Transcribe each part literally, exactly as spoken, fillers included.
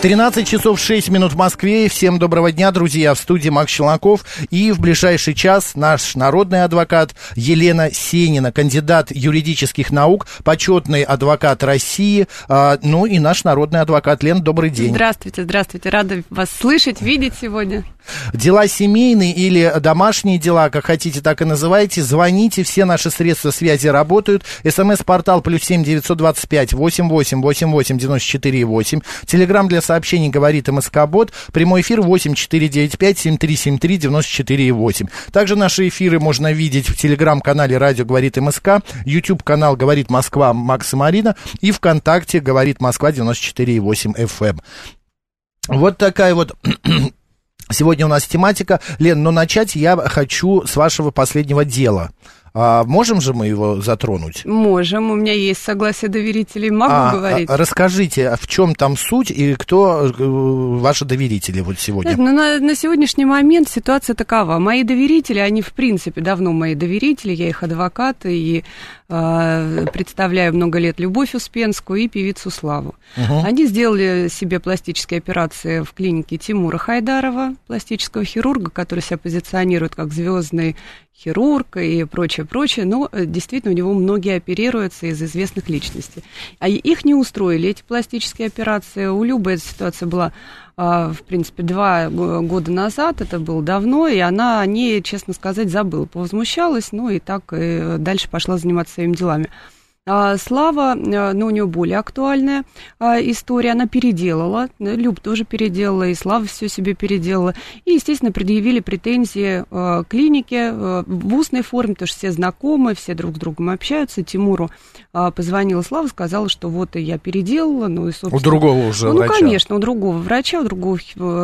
тринадцать часов шесть минут в Москве. Всем доброго дня, друзья. В студии Макс Челноков. И в ближайший час наш народный адвокат Елена Сенина, кандидат юридических наук, почетный адвокат России, ну и наш народный адвокат. Лен, добрый день. Здравствуйте, здравствуйте. Рада вас слышать, видеть сегодня. Дела семейные или домашние дела, как хотите, так и называйте. Звоните, все наши средства связи работают. СМС-портал плюс семь девятьсот двадцать пять восемьдесят восемь восемьдесят восемь девяносто четыре восемь. Телеграм для сообщений говорит МСК-бот. Прямой эфир восемь четыре девять пять семь три семь три девять четыре восемь. Также наши эфиры можно видеть в телеграм-канале «Радио говорит МСК», YouTube-канал «Говорит Москва» Макс и Марина и ВКонтакте «Говорит Москва» девяносто четыре и восемь эф эм. Вот такая вот... Сегодня у нас тематика. Лен, но начать я хочу с вашего последнего дела. А можем же мы его затронуть? Можем, у меня есть согласие доверителей, могу а, говорить. Расскажите, в чем там суть и кто ваши доверители вот сегодня? Ну, на, на сегодняшний момент ситуация такова. Мои доверители, они в принципе давно мои доверители, я их адвокат и э, представляю много лет Любовь Успенскую и певицу Славу. Угу. Они сделали себе пластические операции в клинике Тимура Хайдарова, пластического хирурга, который себя позиционирует как звездный хирург и прочее, прочее, но действительно у него многие оперируются из известных личностей. А их не устроили, эти пластические операции. У Любы эта ситуация была, в принципе, два года назад, это было давно, и она о ней, честно сказать, забыла, повозмущалась, ну и так и дальше пошла заниматься своими делами. Слава, но у нее более актуальная история, она переделала, Люб тоже переделала, и Слава все себе переделала, и, естественно, предъявили претензии клинике в устной форме, потому что все знакомы, все друг с другом общаются. Тимуру позвонила Слава, сказала, что вот и я переделала, ну и, собственно... У другого уже ну, врача. Ну, конечно, у другого врача, у другого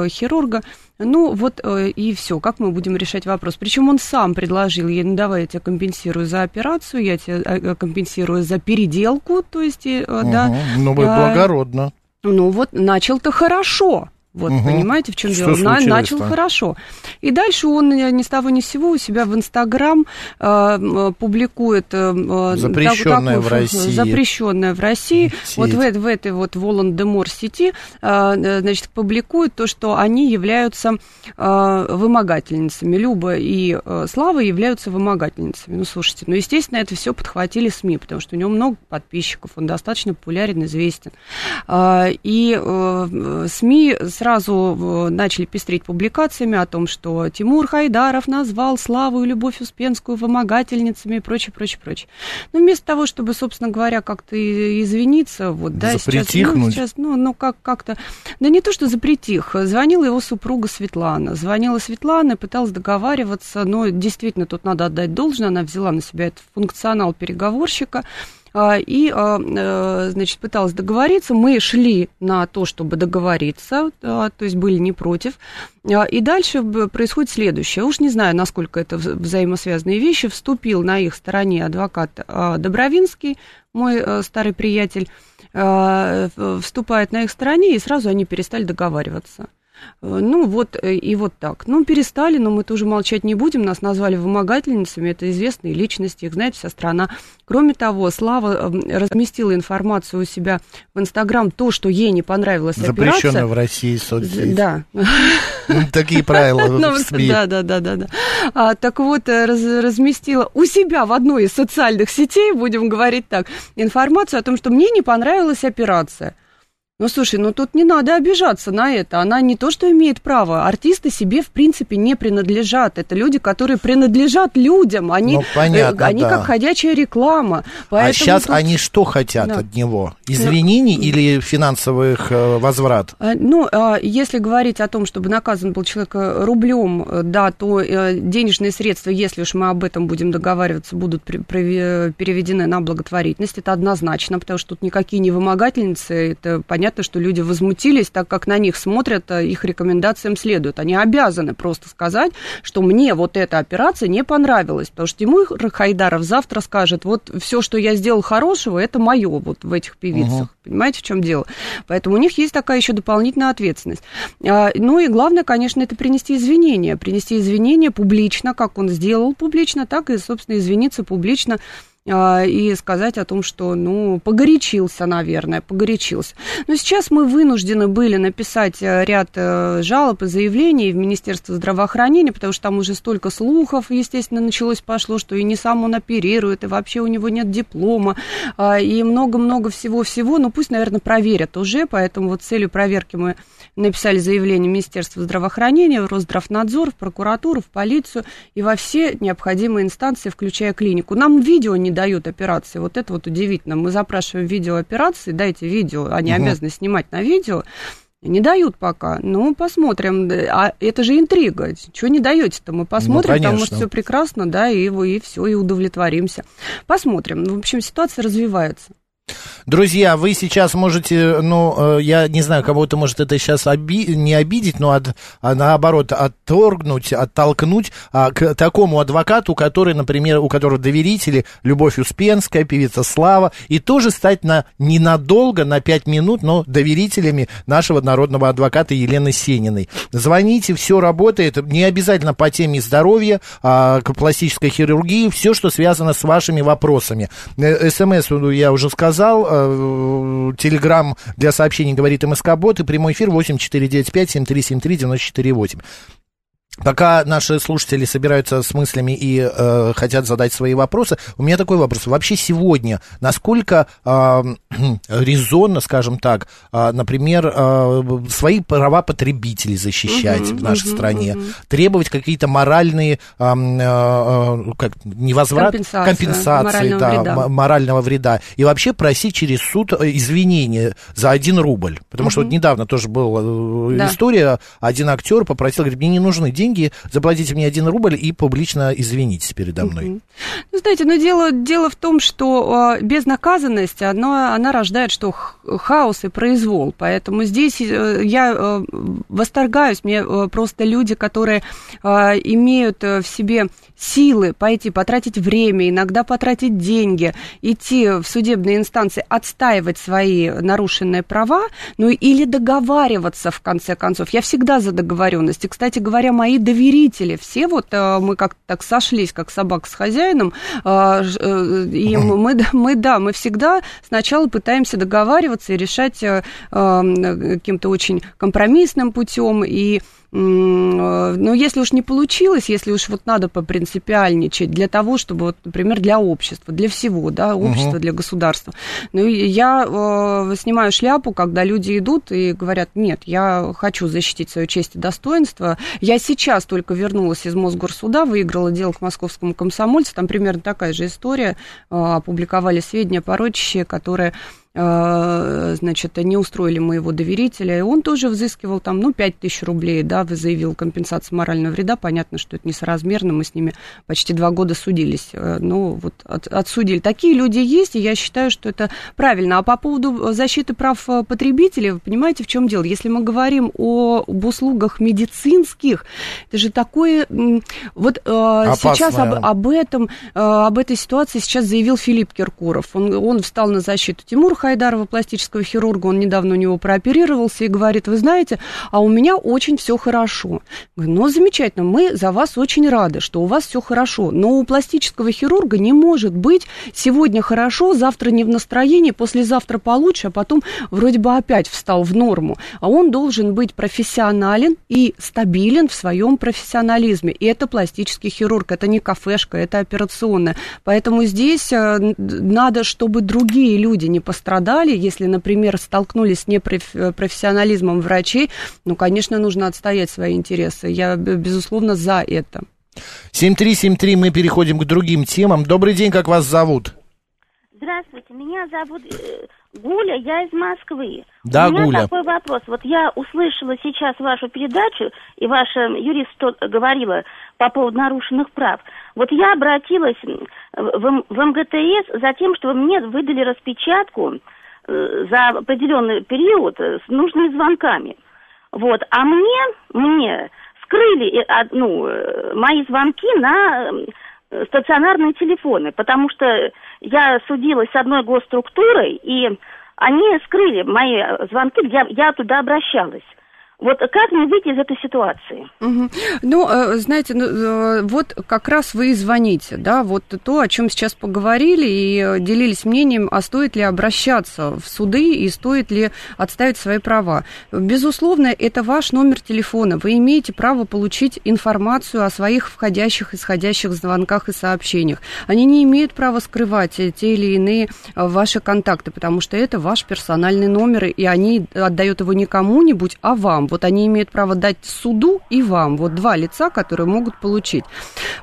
хирурга. Ну, вот и все, как мы будем решать вопрос. Причем он сам предложил ей, ну, давай я тебя компенсирую за операцию, я тебя компенсирую за переделку, то есть, угу, да. Ну, благородно. А, ну, вот начал-то хорошо. Вот, угу. Понимаете, в чем дело? Начал хорошо. И дальше он ни с того ни с сего у себя в Инстаграм э, публикует... Э, запрещенное в России. Запрещенное в России. Сеть. Вот в, в этой вот Волан-де-Мор сети, э, значит, публикует то, что они являются э, вымогательницами. Люба и э, Слава являются вымогательницами. Ну, слушайте, ну, естественно, это все подхватили СМИ, потому что у него много подписчиков, он достаточно популярен, известен. Э, и э, СМИ... Сразу начали пестрить публикациями о том, что Тимур Хайдаров назвал Славу и Любовь Успенскую вымогательницами и прочее, прочее, прочее. Но вместо того, чтобы, собственно говоря, как-то извиниться, вот, да, сейчас, ну, сейчас, ну, ну как, как-то, да не то, что запретих, звонила его супруга Светлана, звонила Светлана, пыталась договариваться, но действительно тут надо отдать должное, она взяла на себя этот функционал переговорщика, и, значит, пыталась договориться. Мы шли на то, чтобы договориться, то есть были не против. И дальше происходит следующее. Уж не знаю, насколько это взаимосвязанные вещи. Вступил на их стороне адвокат Добровинский, мой старый приятель, вступает на их стороне, и сразу они перестали договариваться. Ну, вот и вот так. Ну, перестали, но мы тоже молчать не будем. Нас назвали вымогательницами, это известные личности, их знает вся страна. Кроме того, Слава разместила информацию у себя в Инстаграм, то, что ей не понравилось операция. Запрещено в России соцсеть. Да. Такие правила в СМИ. Да, да, да, да. Так вот, разместила у себя в одной из социальных сетей, будем говорить так, информацию о том, что мне не понравилась операция. Ну, слушай, ну тут не надо обижаться на это. Она не то, что имеет право. Артисты себе, в принципе, не принадлежат. Это люди, которые принадлежат людям. Они, ну, понятно, э, они да. Как ходячая реклама. Поэтому а сейчас тут... они что хотят да. от него? Извинений да. или финансовых э, возврат? Ну, э, если говорить о том, чтобы наказан был человек рублем, да, то э, денежные средства, если уж мы об этом будем договариваться, будут при, при, переведены на благотворительность. Это однозначно, потому что тут никакие не вымогательницы, это понятно. понятно, что люди возмутились, так как на них смотрят, их рекомендациям следуют. Они обязаны просто сказать, что мне вот эта операция не понравилась, потому что Тимур Хайдаров завтра скажет, вот все, что я сделал хорошего, это мое вот в этих певицах. Угу. Понимаете, в чем дело? Поэтому у них есть такая еще дополнительная ответственность. Ну и главное, конечно, это принести извинения. Принести извинения публично, как он сделал публично, так и, собственно, извиниться публично и сказать о том, что, ну, погорячился, наверное, погорячился. Но сейчас мы вынуждены были написать ряд жалоб и заявлений в Министерство здравоохранения, потому что там уже столько слухов, естественно, началось, пошло, что и не сам он оперирует, и вообще у него нет диплома, и много-много всего-всего. Ну, пусть, наверное, проверят уже, поэтому вот с целью проверки мы написали заявление в Министерство здравоохранения, в Росздравнадзор, в прокуратуру, в полицию и во все необходимые инстанции, включая клинику. Нам видео не дают операции. Вот это вот удивительно. Мы запрашиваем видео операции, дайте видео, они угу. обязаны снимать на видео. Не дают пока. Ну, посмотрим. А это же интрига. Чего не даете-то? Мы посмотрим, ну, там, может, все прекрасно, да, и, и все, и удовлетворимся. Посмотрим. В общем, ситуация развивается. Друзья, вы сейчас можете, ну, я не знаю, кого-то может это сейчас оби- не обидеть, но от, а наоборот отторгнуть, оттолкнуть а, к такому адвокату, который, например, у которого доверители Любовь Успенская, певица Слава, и тоже стать на, ненадолго, на пять минут, но доверителями нашего народного адвоката Елены Сениной. Звоните, все работает, не обязательно по теме здоровья, а, к пластической хирургии, все, что связано с вашими вопросами. СМС, я уже сказал, Телеграм для сообщений говорит МСК-бот и прямой эфир восемь четыре девять пять семь три семь три девять четыре восемь. Пока наши слушатели собираются с мыслями и э, хотят задать свои вопросы, у меня такой вопрос. Вообще сегодня насколько э, резонно, скажем так, э, например, э, свои права потребителей защищать uh-huh, в нашей uh-huh, стране, uh-huh. требовать какие-то моральные э, э, как, невозврат, компенсации, компенсации морального, да, вреда. М- морального вреда, и вообще просить через суд извинения за один рубль. Потому uh-huh. что вот недавно тоже была да. история, один актер попросил, говорит, мне не нужны деньги, деньги, заплатите мне один рубль и публично извинитесь передо мной. Uh-huh. Ну, знаете, ну, дело, дело в том, что э, безнаказанность, она, она рождает что хаос и произвол. Поэтому здесь э, я э, восторгаюсь. Мне э, просто люди, которые э, имеют в себе силы пойти, потратить время, иногда потратить деньги, идти в судебные инстанции, отстаивать свои нарушенные права, ну или договариваться, в конце концов. Я всегда за договоренности. Кстати говоря, мои доверители, все вот мы как-то так сошлись, как собака с хозяином, и мы, мы, да, мы всегда сначала пытаемся договариваться и решать каким-то очень компромиссным путем, и но если уж не получилось, если уж вот надо попринципиальничать для того, чтобы, вот, например, для общества, для всего, да, общества, угу. для государства. Ну, я э, снимаю шляпу, когда люди идут и говорят, нет, я хочу защитить свою честь и достоинство. Я сейчас только вернулась из Мосгорсуда, выиграла дело к Московскому комсомольцу, там примерно такая же история, э, опубликовали сведения порочащие, которые... значит, не устроили моего доверителя, и он тоже взыскивал там, ну, пять тысяч рублей, да, заявил компенсацию морального вреда, понятно, что это несоразмерно, мы с ними почти два года судились, ну, вот от, отсудили. Такие люди есть, и я считаю, что это правильно. А по поводу защиты прав потребителей, вы понимаете, в чем дело? Если мы говорим о, об услугах медицинских, это же такое, вот опасное. Сейчас об, об этом, об этой ситуации сейчас заявил Филипп Киркоров, он, он встал на защиту Тимура Хайдарова, пластического хирурга, он недавно у него прооперировался и говорит, вы знаете, а у меня очень все хорошо. Ну, замечательно, мы за вас очень рады, что у вас все хорошо, но у пластического хирурга не может быть сегодня хорошо, завтра не в настроении, послезавтра получше, а потом вроде бы опять встал в норму. А он должен быть профессионален и стабилен в своем профессионализме. И это пластический хирург, это не кафешка, это операционная. Поэтому здесь надо, чтобы другие люди не пострадали. Страдали, если, например, столкнулись с непрофессионализмом врачей, ну, конечно, нужно отстоять свои интересы. Я, безусловно, за это. семь три семь три, мы переходим к другим темам. Добрый день, как вас зовут? Здравствуйте, меня зовут Гуля, я из Москвы. Да, Гуля. У меня Гуля. Такой вопрос. Вот я услышала сейчас вашу передачу, и ваша юрист говорила по поводу нарушенных прав. Вот я обратилась в МГТС за тем, что вы мне выдали распечатку за определенный период с нужными звонками. Вот. А мне, мне скрыли ну, мои звонки на стационарные телефоны, потому что я судилась с одной госструктурой, и они скрыли мои звонки, я, я туда обращалась. Вот как мне выйти из этой ситуации? Угу. Ну, знаете, ну, вот как раз вы и звоните, да, вот то, о чем сейчас поговорили и делились мнением, а стоит ли обращаться в суды и стоит ли отстаивать свои права. Безусловно, это ваш номер телефона, вы имеете право получить информацию о своих входящих, исходящих звонках и сообщениях. Они не имеют права скрывать те или иные ваши контакты, потому что это ваш персональный номер, и они отдают его не кому-нибудь, а вам. Вот они имеют право дать суду и вам. Вот два лица, которые могут получить.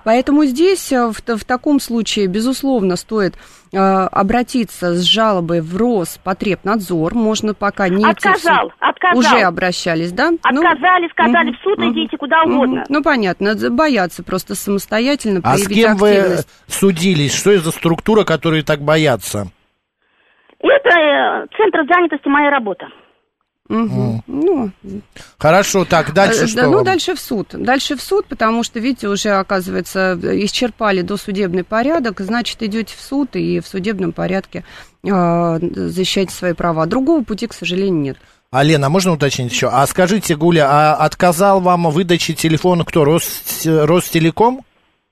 Поэтому здесь в, в таком случае, безусловно, стоит э, обратиться с жалобой в Роспотребнадзор. Можно пока не... Отказал, идти в суд. Отказал. Уже обращались, да? Отказали, ну, сказали, угу, в суд угу, идите куда угодно. Угу. Ну, понятно, боятся просто самостоятельно а проявить активность. А с кем активность. Вы судились? Что это за структура, которые так боятся? Это центр занятости «Моя работа». Угу. Ну. Хорошо, так, дальше что? Ну, вам? дальше в суд. Дальше в суд, потому что, видите, уже, оказывается, исчерпали досудебный порядок, значит, идете в суд и в судебном порядке э, защищаете свои права. Другого пути, к сожалению, нет. А, Лена, можно уточнить еще? А скажите, Гуля, а отказал вам в выдаче телефона кто? Рос... Ростелеком?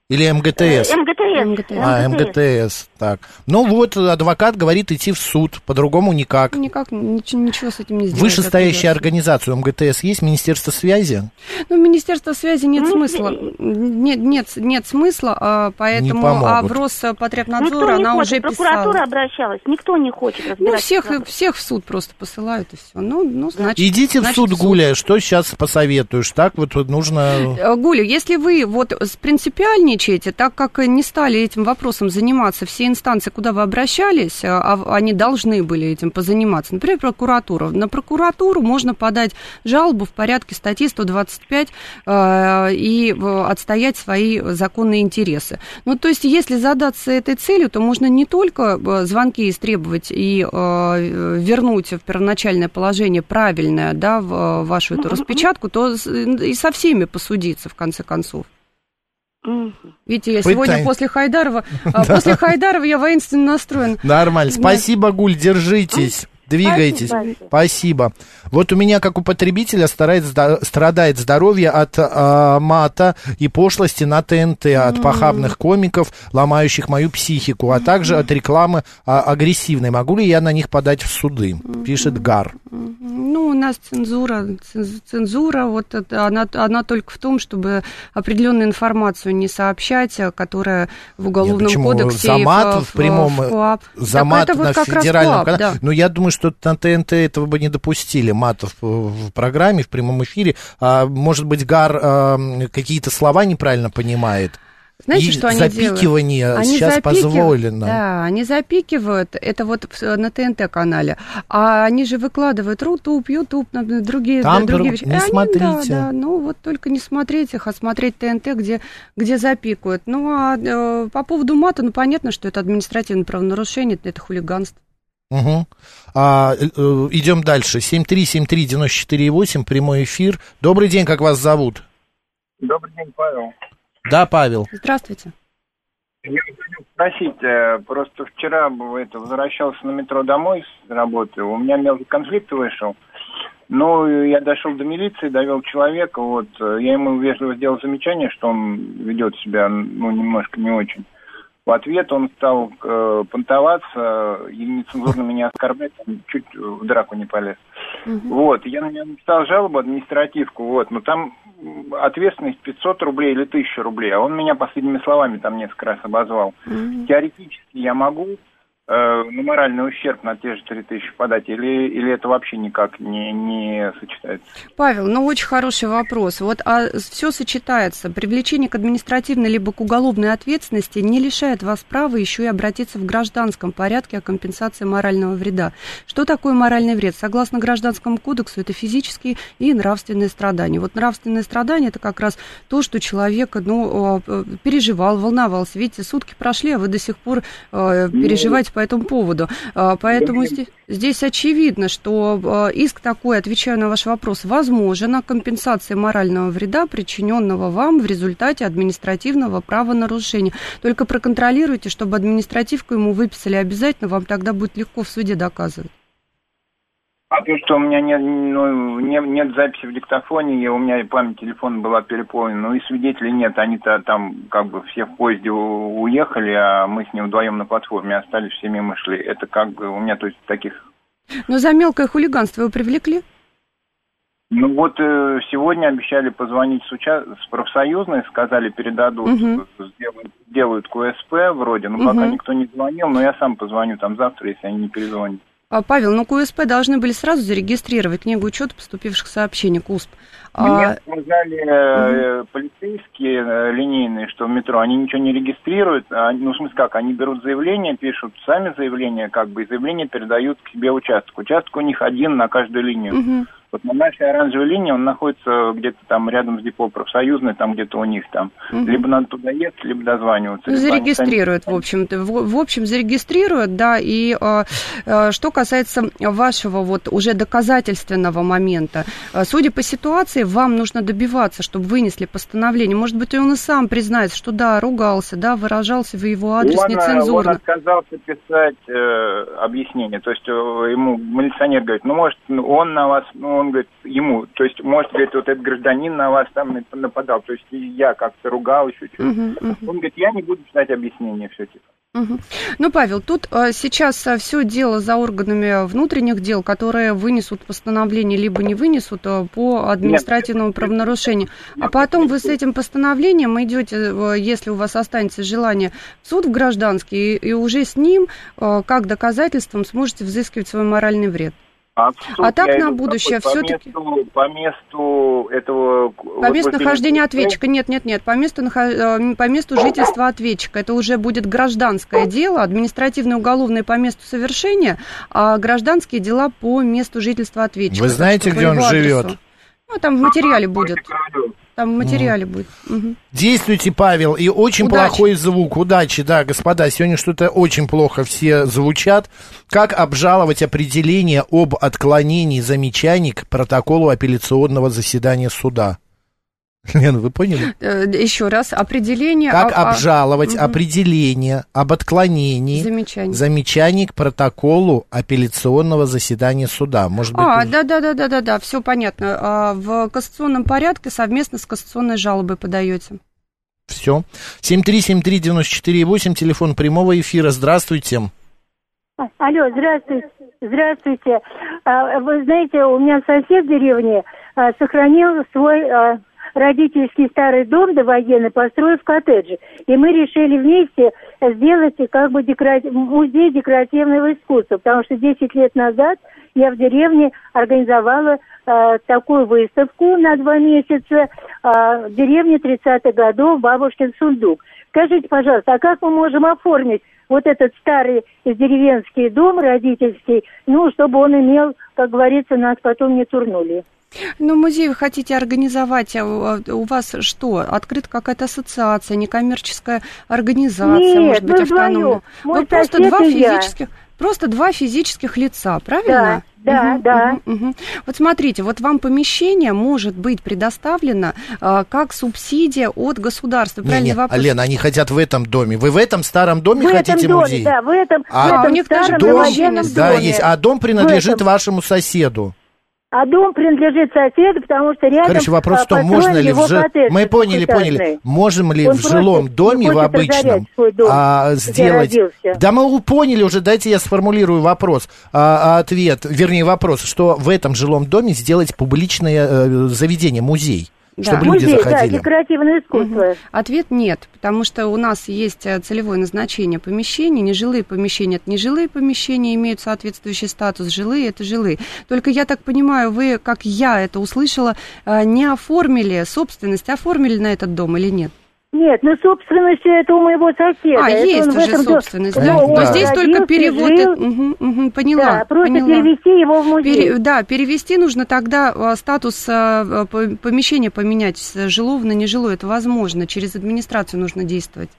Или МГТС? МГТС. А, МГТС. Так. Ну вот, адвокат говорит идти в суд, по-другому никак. Никак, ничего, ничего с этим не сделать. Вышестоящая организация МГТС есть, Министерство связи? Ну, Министерство связи нет ну, смысла. Нет, нет, нет смысла, поэтому а в Роспотребнадзор она хочет, уже писала. Прокуратура обращалась, никто не хочет разбираться. Ну, всех, всех в суд просто посылают и все. Ну, ну, значит, идите значит, в суд, в суд. Гуля, что сейчас посоветуешь? Так вот нужно... Гуля, если вы вот принципиальнее, так как не стали этим вопросом заниматься все инстанции, куда вы обращались, они должны были этим позаниматься. Например, прокуратура. На прокуратуру можно подать жалобу в порядке статьи сто двадцать пять и отстоять свои законные интересы. Ну, то есть, если задаться этой целью, то можно не только звонки истребовать и вернуть в первоначальное положение правильное, да, вашу эту распечатку, то и со всеми посудиться, в конце концов. Видите, я сегодня Пытай. после Хайдарова После Хайдарова я воинственно настроен. Нормально, спасибо, Гуль, держитесь. Двигайтесь, спасибо. Вот у меня, как у потребителя, страдает здоровье от мата и пошлости на ТНТ, от похабных комиков, ломающих мою психику, а также от рекламы агрессивной. Могу ли я на них подать в суды? Пишет Гар. Ну, у нас цензура, цензура, вот она, она только в том, чтобы определенную информацию не сообщать, которая в Уголовном кодексе и в КОАП. За мат на федеральном канале. Ну, я думаю, что на ТНТ этого бы не допустили, матов в программе, в прямом эфире. А, может быть, Гар а, какие-то слова неправильно понимает? Знаете, и что они запикивание делают? Они сейчас позволено. Да, они запикивают, это вот на ТНТ-канале. А они же выкладывают Рутуб, Ютуб, другие, там другие вещи. Не они, смотрите. Да, да, ну вот только не смотреть их, а смотреть ТНТ, где, где запикают. Ну, а э, по поводу мата, ну, понятно, что это административное правонарушение, это хулиганство. Угу. А, идем дальше. семь три семь три девять четыре восемь, прямой эфир. Добрый день, как вас зовут? Добрый день, Павел. Да, Павел. Здравствуйте. Я хотел спросить, просто вчера это, возвращался на метро домой с работы, у меня мелкий конфликт вышел, но я дошел до милиции, довел человека, вот, я ему вежливо сделал замечание, что он ведет себя, ну, немножко не очень. В ответ он стал э, понтоваться и нецензурно меня оскорблять, чуть в драку не полез. Mm-hmm. Вот, я на него написал жалобу, административку, вот, но там ответственность пятьсот рублей или тысяча рублей, а он меня последними словами там несколько раз обозвал. Mm-hmm. Теоретически я могу э, на моральный ущерб на те же три тысячи подать, или, или это вообще никак не, не сочетается? Павел, ну очень хороший вопрос. Вот, а все сочетается. Привлечение к административной либо к уголовной ответственности не лишает вас права еще и обратиться в гражданском порядке о компенсации морального вреда. Что такое моральный вред? Согласно Гражданскому кодексу, это физические и нравственные страдания. Вот нравственные страдания – это как раз то, что человек, ну, переживал, волновался. Видите, сутки прошли, а вы до сих пор э, переживаете по этому поводу. Поэтому здесь, здесь очевидно, что иск такой, отвечая на ваш вопрос, возможен о компенсации морального вреда, причиненного вам в результате административного правонарушения. Только проконтролируйте, чтобы административку ему выписали обязательно, вам тогда будет легко в суде доказывать. А то, что у меня нет, ну, не, нет записи в диктофоне, я, у меня и память телефона была переполнена, ну и свидетелей нет, они-то там как бы все в поезде у, уехали, а мы с ним вдвоем на платформе остались, все мимо шли. Это как бы у меня, то есть, таких... Но за мелкое хулиганство его привлекли? Ну вот сегодня обещали позвонить с, уча... с профсоюзной, сказали передадут, угу. сделают, делают КУСП вроде, но пока угу. никто не звонил, но я сам позвоню там завтра, если они не перезвонят. Павел, ну КУСП должны были сразу зарегистрировать книгу учета поступивших сообщений, КУСП. Мне сказали угу. полицейские линейные, что в метро они ничего не регистрируют, ну в смысле как, они берут заявление, пишут сами заявление, как бы, и заявление передают к себе участок. Участок у них один на каждую линию. Угу. Вот на нашей оранжевой линии он находится где-то там рядом с депо профсоюзной, там где-то у них там. Угу. Либо надо туда ехать, либо дозваниваться. Зарегистрируют, сами... в общем-то. В, в общем, зарегистрируют, да. И э, э, что касается вашего вот уже доказательственного момента, э, судя по ситуации, вам нужно добиваться, чтобы вынесли постановление. Может быть, он и сам признается, что да, ругался, да, выражался в его адрес он, нецензурно. Он отказался писать э, объяснение. То есть э, ему милиционер говорит, ну, может, он на вас... Ну, он говорит, ему, то есть, может, говорит, вот этот гражданин на вас там нападал, то есть я как-то ругал еще что-то. Uh-huh, uh-huh. Он говорит, я не буду читать объяснение, все типа. Угу. Ну, Павел, тут а, сейчас а, все дело за органами внутренних дел, которые вынесут постановление, либо не вынесут а, по административному нет, правонарушению. Нет, а потом нет, вы с этим постановлением идете, а, если у вас останется желание, в суд в гражданский, и, и уже с ним, а, как доказательством, сможете взыскивать свой моральный вред. А, суд, а так на будущее такой, все-таки... По месту, по месту этого... По месту вот, нахождения ответчика. Нет, нет, нет. По месту, нах... по месту жительства ответчика. Это уже будет гражданское дело, административное, уголовное по месту совершения, а гражданские дела по месту жительства ответчика. Вы знаете, где он живет? Ну, там в материале будет. Там в материале mm. будет. Угу. Действуйте, Павел, и очень Удачи. плохой звук. Удачи, да, господа, сегодня что-то очень плохо все звучат. Как обжаловать определение об отклонении замечаний к протоколу апелляционного заседания суда? Лен, вы поняли? Еще раз, определение... Как о... обжаловать угу. определение об отклонении замечаний. замечаний к протоколу апелляционного заседания суда? Может быть, а, да-да-да-да-да, уже... все понятно. В кассационном порядке совместно с кассационной жалобой подаете. Все. семь три семь три девять четыре восемь, телефон прямого эфира. Здравствуйте. Алло, здравствуйте. Здравствуйте. Вы знаете, у меня сосед в деревне сохранил свой... родительский старый дом довоенный, построив коттеджи. И мы решили вместе сделать как бы декора... музей декоративного искусства, потому что десять лет назад я в деревне организовала э, такую выставку на два месяца э, в деревне тридцатых годов «Бабушкин сундук». Скажите, пожалуйста, а как мы можем оформить вот этот старый деревенский дом родительский, ну, чтобы он имел, как говорится, нас потом не турнули? Ну, музей вы хотите организовать, а у вас что, открыта какая-то ассоциация, некоммерческая организация, Нет, может быть, автономная? Вы просто два физических, просто два физических лица, правильно? Да. Да, угу, да. Угу, угу. Вот смотрите, вот вам помещение может быть предоставлено а, как субсидия от государства. Правильный не, не, вопрос? Лена, они хотят в этом доме. Вы в этом старом доме в хотите этом доме, музей? Да, в этом, а, в этом старом дом, военном доме. Да, есть. А дом принадлежит вашему соседу. А дом принадлежит соседу, потому что рядом... Короче, вопрос в том, можно ли в жи... Мы поняли, поняли. Можем ли он в жилом доме, в обычном, дом, а, сделать... Родился. Да мы поняли уже, дайте я сформулирую вопрос, а, ответ, вернее вопрос, что в этом жилом доме сделать публичное э, заведение, музей. Да. Чтобы люди Музей, заходили. Да, декоративное искусство. Угу. Ответ нет, потому что у нас есть целевое назначение помещений, нежилые помещения, это нежилые помещения, имеют соответствующий статус, жилые, это жилые. Только я так понимаю, вы, как я это услышала, не оформили собственность, оформили на этот дом или нет? Нет, ну собственность это у моего соседа. А, это есть уже собственность, дом... да? Но да. здесь родился, только перевод... Жил... Угу, угу, поняла, да, просто поняла. Перевести его в музей. Пере... Да, перевести нужно тогда статус помещения поменять с жилого на нежилое. Это возможно, через администрацию нужно действовать.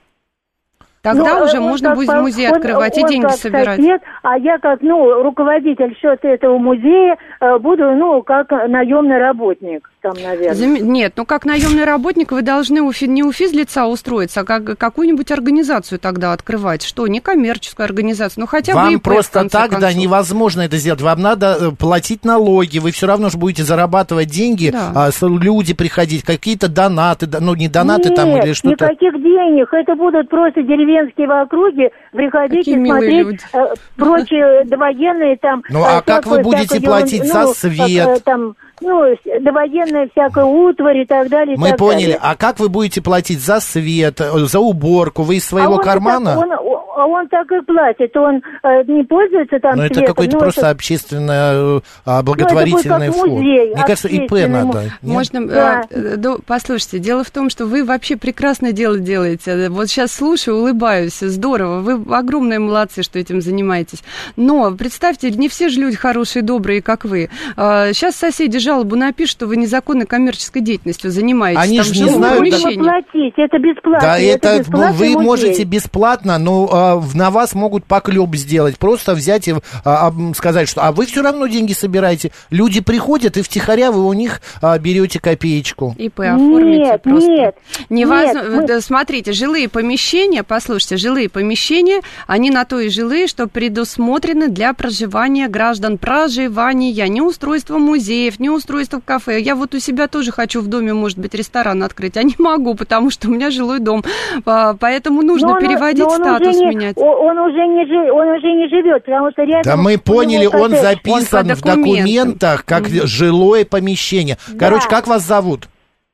Тогда ну, уже он можно будет музей он, открывать он, и деньги собирать. Нет, а я как, ну, руководитель счета этого музея буду, ну, как наемный работник там, наверное. Зам... Нет, ну, как наемный работник вы должны у фи... не у физлица устроиться, а как... какую-нибудь организацию тогда открывать. Что, не коммерческую организацию, ну, хотя вам бы и ИП, просто так, да, невозможно это сделать. Вам надо платить налоги, вы все равно же будете зарабатывать деньги, да. а, люди приходить, какие-то донаты, ну, не донаты нет, там или что-то. Нет, никаких денег, это будут просто деревенские в округе, приходите смотреть э, прочие довоенные там... Ну, а всякую, как вы будете всякую, платить ну, за свет? Как, там, ну, довоенная всякая утварь и так далее. Мы так поняли. Далее. А как вы будете платить за свет, за уборку? Вы из своего а он кармана? Так, он, а он так и платит. Он э, не пользуется там но светом. Это какой-то но просто это... общественный э, благотворительный ну, фонд. Музей, мне кажется, ИП надо. Можно, да. э, да, послушайте, дело в том, что вы вообще прекрасное дело делаете. Вот сейчас слушаю, улыбаюсь. Здорово. Вы огромные молодцы, что этим занимаетесь. Но представьте, не все же люди хорошие, добрые, как вы. Э, сейчас соседи жалобу напишут, что вы незаконной коммерческой деятельностью занимаетесь. Они же не знают. Это бесплатно. Да, это, это бесплатно вы музей. Можете бесплатно, но на вас могут поклёб сделать. Просто взять и а, сказать, что а вы все равно деньги собираете. Люди приходят, и втихаря вы у них а, берете копеечку. ИП оформите нет, просто. Нет, Невоз... нет. Мы... Смотрите, жилые помещения, послушайте, жилые помещения, они на то и жилые, что предусмотрены для проживания граждан. Проживания, не устройство музеев, не устройство кафе. Я вот у себя тоже хочу в доме, может быть, ресторан открыть, а не могу, потому что у меня жилой дом. Поэтому нужно но переводить он, статус. Менять. Он уже не жив, он уже не живет, потому что рядом. Да мы поняли, он записан он в документах как mm-hmm. жилое помещение. Короче, да. Как вас зовут?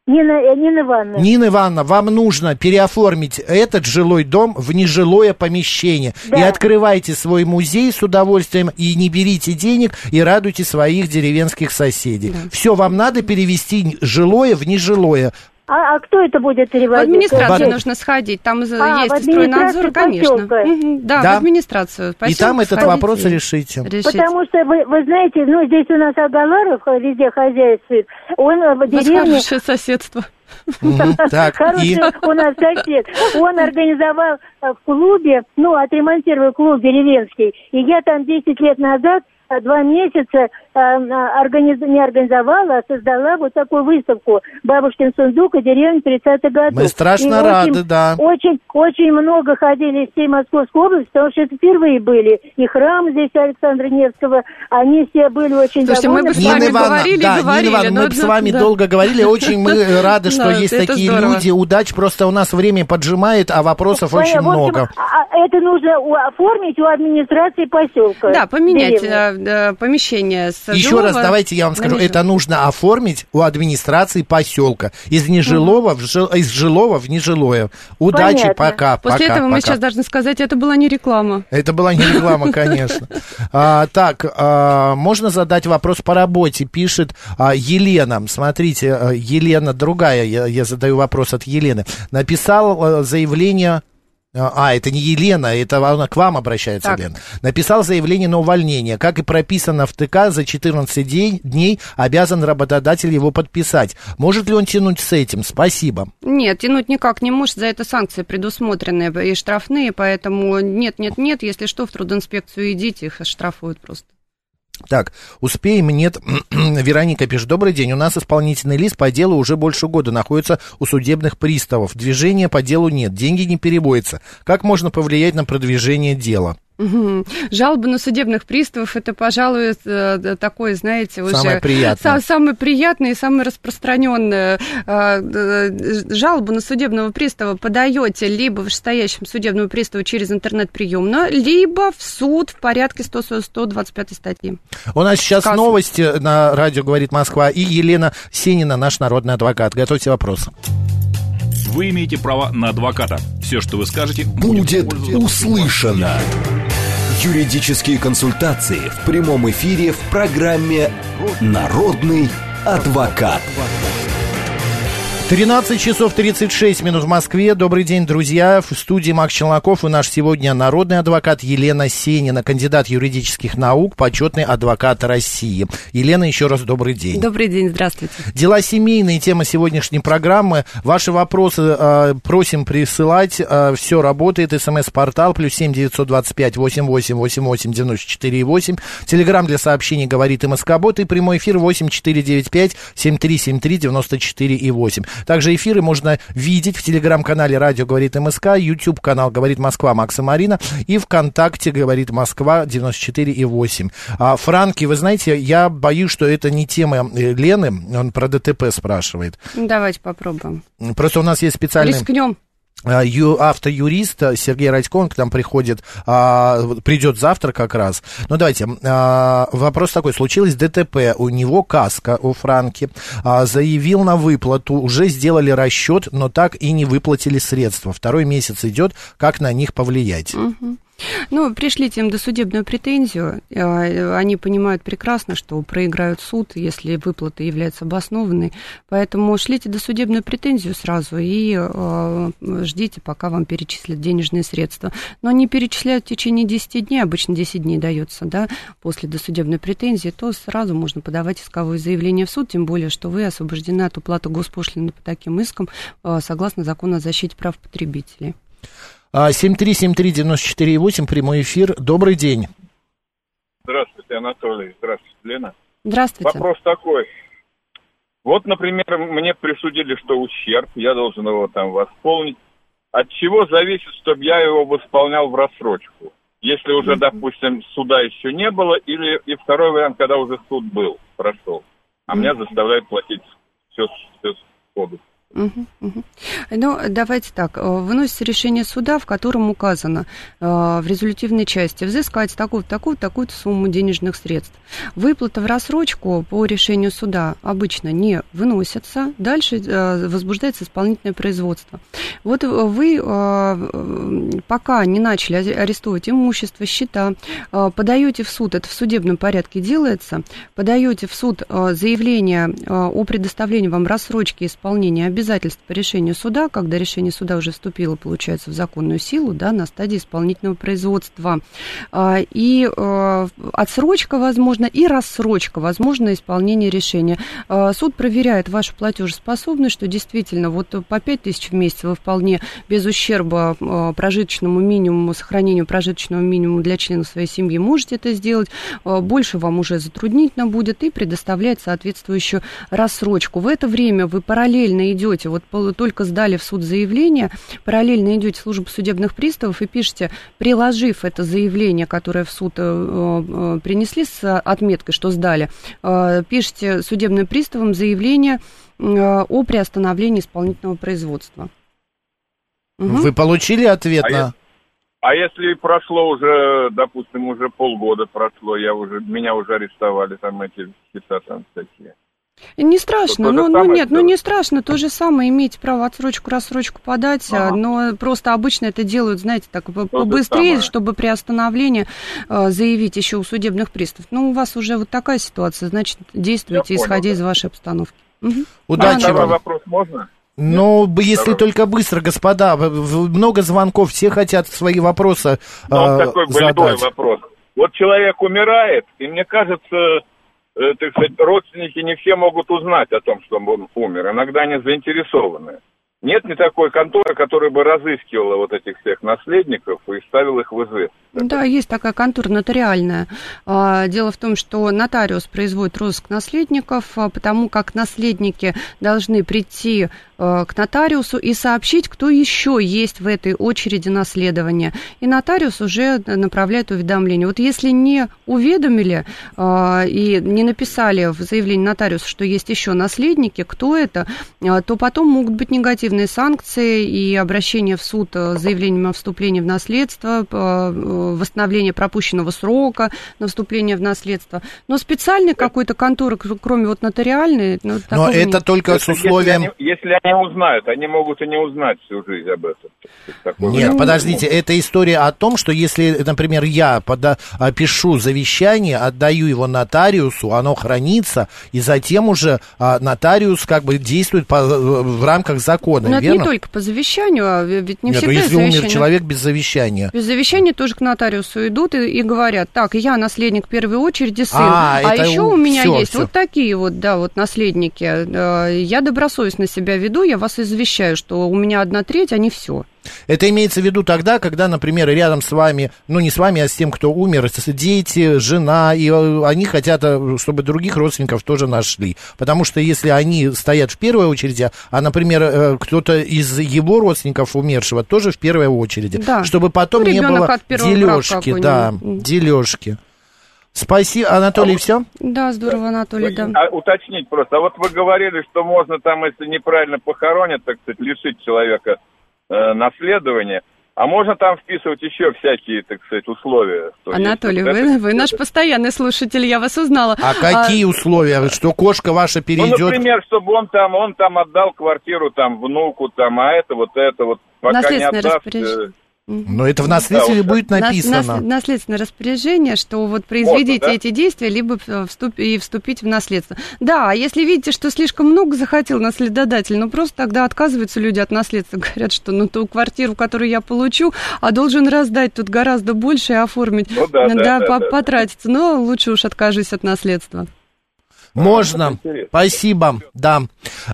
Нина, Нина Ивановна. Нина Ивановна, вам нужно переоформить этот жилой дом в нежилое помещение. Да. И открывайте свой музей с удовольствием, и не берите денег, и радуйте своих деревенских соседей. Да. Все, вам надо перевести жилое в нежилое. А, а кто это будет переводить? В администрацию нужно сходить, там а, есть стройнадзор, конечно. Угу, да, да, в администрацию. И там этот вопрос и... решите. Потому что, вы, вы знаете, ну здесь у нас Агаларов везде хозяйствует, он в деревне... У нас хорошее соседство. Хороший у нас сосед. Он организовал в клубе, ну, отремонтировал клуб деревенский, и я там десять лет назад... Два месяца э, организ... не организовала, а создала вот такую выставку «Бабушкин сундук» и деревня тридцатых годов. Мы страшно и рады, очень, да. Очень, очень много ходили из всей Московской области, потому что это впервые были. И храм здесь Александра Невского, они все были очень довольны. Нина Ивановна, да, говорили, Нина Ивановна, мы бы с вами да. долго говорили, очень мы рады, что есть такие люди. Удач, просто у нас время поджимает, а вопросов очень много. Это нужно оформить у администрации поселка. Да, поменять помещение. Еще жилого... раз, давайте я вам скажу, Конечно. это нужно оформить у администрации поселка. Из нежилого в, жил... Из жилого в нежилое. Удачи, Понятно. пока. После пока, этого пока. мы сейчас должны сказать, это была не реклама. Это была не реклама, конечно. Так, можно задать вопрос по работе, пишет Елена. Смотрите, Елена другая, я задаю вопрос от Елены. Написал заявление... А, это не Елена, это она к вам обращается, так. Лен. Написал заявление на увольнение. Как и прописано в ТК, за четырнадцать дней обязан работодатель его подписать. Может ли он тянуть с этим? Спасибо. Нет, тянуть никак не может. За это санкции предусмотрены и штрафные, поэтому нет, нет, нет. Если что, в трудинспекцию идите, их штрафуют просто. Так, успеем, нет, Вероника пишет, добрый день, у нас исполнительный лист по делу уже больше года находится у судебных приставов, движения по делу нет, деньги не переводятся, как можно повлиять на продвижение дела? Угу. Жалобы на судебных приставов, это, пожалуй, такое, знаете, уже... Самое приятное. Самое приятное и самое распространенное. Жалобу на судебного пристава подаете либо вышестоящему судебному приставу через интернет-приемную, либо в суд в порядке сто двадцать пятой статьи. У нас сейчас Касса. новости на радио «Говорит Москва» и Елена Сенина, наш народный адвокат. Готовьте вопросы. Вы имеете право на адвоката. Все, что вы скажете, будет, будет услышано. Юридические консультации в прямом эфире в программе «Народный адвокат». тринадцать часов тридцать шесть минут в Москве. Добрый день, друзья. В студии Макс Челноков и наш сегодня народный адвокат Елена Сенина, кандидат юридических наук, почетный адвокат России. Елена, еще раз добрый день. Добрый день, здравствуйте. Дела семейные, тема сегодняшней программы. Ваши вопросы э, просим присылать. Э, все работает. СМС-портал плюс семь девятьсот двадцать пять восемьдесят восемь восемьдесят восемь девяносто четыре восемь. Телеграм для сообщений говорит МСК-бот и прямой эфир восемь четыре девять пять семь три семь три девяносто четыре восемь. Также эфиры можно видеть в телеграм-канале «Радио говорит МСК», YouTube канал «Говорит Москва» Макса Марина и ВКонтакте «Говорит Москва» девяносто четыре и восемь. А Франки, вы знаете, я боюсь, что это не тема Лены, он про ДТП спрашивает. Давайте попробуем. Просто у нас есть специальный... Рискнем. Автоюрист Сергей Радько, он к нам приходит, придет завтра как раз. Ну, давайте, вопрос такой. Случилось ДТП, у него каска, у Франки, заявил на выплату, уже сделали расчет, но так и не выплатили средства. Второй месяц идет, как на них повлиять? Угу. Ну, пришлите им досудебную претензию. Они понимают прекрасно, что проиграют суд, если выплата является обоснованной. Поэтому шлите досудебную претензию сразу и ждите, пока вам перечислят денежные средства. Но они перечисляют в течение десяти дней, обычно десять дней дается, да, после досудебной претензии, то сразу можно подавать исковое заявление в суд, тем более, что вы освобождены от уплаты госпошлины по таким искам согласно закону о защите прав потребителей. семь три семь три девяносто четыре восемь, прямой эфир. Добрый день. Здравствуйте, Анатолий. Здравствуйте, Лена. Здравствуйте. Вопрос такой. Вот, например, мне присудили, что ущерб, я должен его там восполнить. От чего зависит, чтобы я его восполнял в рассрочку? Если уже, mm-hmm. допустим, суда еще не было, или и второй вариант, когда уже суд был, прошел, а mm-hmm. меня заставляют платить все, все сходу. Угу, угу. Ну, давайте так. Выносится решение суда, в котором указано э, в резолютивной части взыскать такую-то, такую-то, такую-то сумму денежных средств. Выплата в рассрочку по решению суда обычно не выносится. Дальше э, возбуждается исполнительное производство. Вот вы э, пока не начали арестовывать имущество, счета, э, подаете в суд, это в судебном порядке делается, подаете в суд э, заявление э, о предоставлении вам рассрочки исполнения обязательств, обязательств по решению суда, когда решение суда уже вступило, получается, в законную силу, да, на стадии исполнительного производства. И отсрочка возможна, и рассрочка возможно исполнение решения. Суд проверяет вашу платежеспособность, что действительно вот по пять тысяч в месяц вы вполне без ущерба прожиточному минимуму, сохранению прожиточного минимума для членов своей семьи можете это сделать. Больше вам уже затруднительно будет и предоставляет соответствующую рассрочку. В это время вы параллельно идете вот только сдали в суд заявление, параллельно идете в службу судебных приставов и пишете, приложив это заявление, которое в суд э, принесли с отметкой, что сдали, э, пишете судебным приставам заявление э, о приостановлении исполнительного производства. Угу. Вы получили ответ а на... Я... А если прошло уже, допустим, уже полгода прошло, я уже, меня уже арестовали, там эти счета там всякие. Не страшно, ну, ну нет, ну не страшно, то же самое, иметь право отсрочку, рассрочку подать, ага. но просто обычно это делают, знаете, так побыстрее, чтобы приостановление э, заявить еще у судебных приставов. Ну, у вас уже вот такая ситуация, значит, действуйте, я исходя понял, из да. вашей обстановки. Угу. Удачи а, вам. Вопрос можно? Ну, если здорово. Только быстро, господа, много звонков, все хотят свои вопросы э, задать. Такой большой вопрос. Вот человек умирает, и мне кажется... Так сказать, родственники не все могут узнать о том, что он умер. Иногда они заинтересованы. Нет ни такой конторы, которая бы разыскивала вот этих всех наследников и ставила их в известность. Да, есть такая контора нотариальная. Дело в том, что нотариус производит розыск наследников, потому как наследники должны прийти к нотариусу и сообщить, кто еще есть в этой очереди наследования. И нотариус уже направляет уведомление. Вот если не уведомили и не написали в заявлении нотариуса, что есть еще наследники, кто это, то потом могут быть негативные санкции и обращение в суд с заявлением о вступлении в наследство, восстановление пропущенного срока на вступление в наследство. Но специальной какой-то конторы, кроме вот нотариальной... Ну, но это нет. Только если, с условием... Если они, если они узнают, они могут и не узнать всю жизнь об этом. Нет, ну, подождите, ну, это история о том, что если, например, я пода... пишу завещание, отдаю его нотариусу, оно хранится, и затем уже нотариус как бы действует по... в рамках закона, но верно? Это не только по завещанию, а ведь не нет, всегда если завещание... умер человек без завещания. Без завещания тоже к нотариусу идут и, и говорят, так, я наследник в первой очереди, сын, а, а еще у, у меня все, есть все. Вот такие вот, да, вот наследники. Я добросовестно себя веду, я вас извещаю, что у меня одна треть, а не все. Это имеется в виду тогда, когда, например, рядом с вами, ну не с вами, а с тем, кто умер, дети, жена, и они хотят, чтобы других родственников тоже нашли. Потому что если они стоят в первой очереди, а, например, кто-то из его родственников умершего тоже в первой очереди, да. Чтобы потом ну, не было дележки, да, дележки. Спасибо, Анатолий, а все? Да, здорово, Анатолий, да. А, уточнить просто, а вот вы говорили, что можно там, если неправильно похоронят, так сказать, лишить человека наследование, а можно там вписывать еще всякие, так сказать, условия? Анатолий, есть, вы, вы наш постоянный слушатель, я вас узнала. А, а какие условия? Что кошка ваша перейдет? Ну, например, чтобы он там, он там отдал квартиру там внуку, там, а это вот это вот пока наследственное не отдаст... распоряжение. Но это в наследстве да, будет написано. Нас, нас, наследственное распоряжение, что вот произведите можно, да? эти действия, либо вступ, и вступить в наследство. Да, если видите, что слишком много захотел наследодатель, ну просто тогда отказываются люди от наследства. Говорят, что ну ту квартиру, которую я получу, а должен раздать тут гораздо больше и оформить, ну, да, да, да, да, потратиться. Но лучше уж откажись от наследства. Можно, спасибо, да.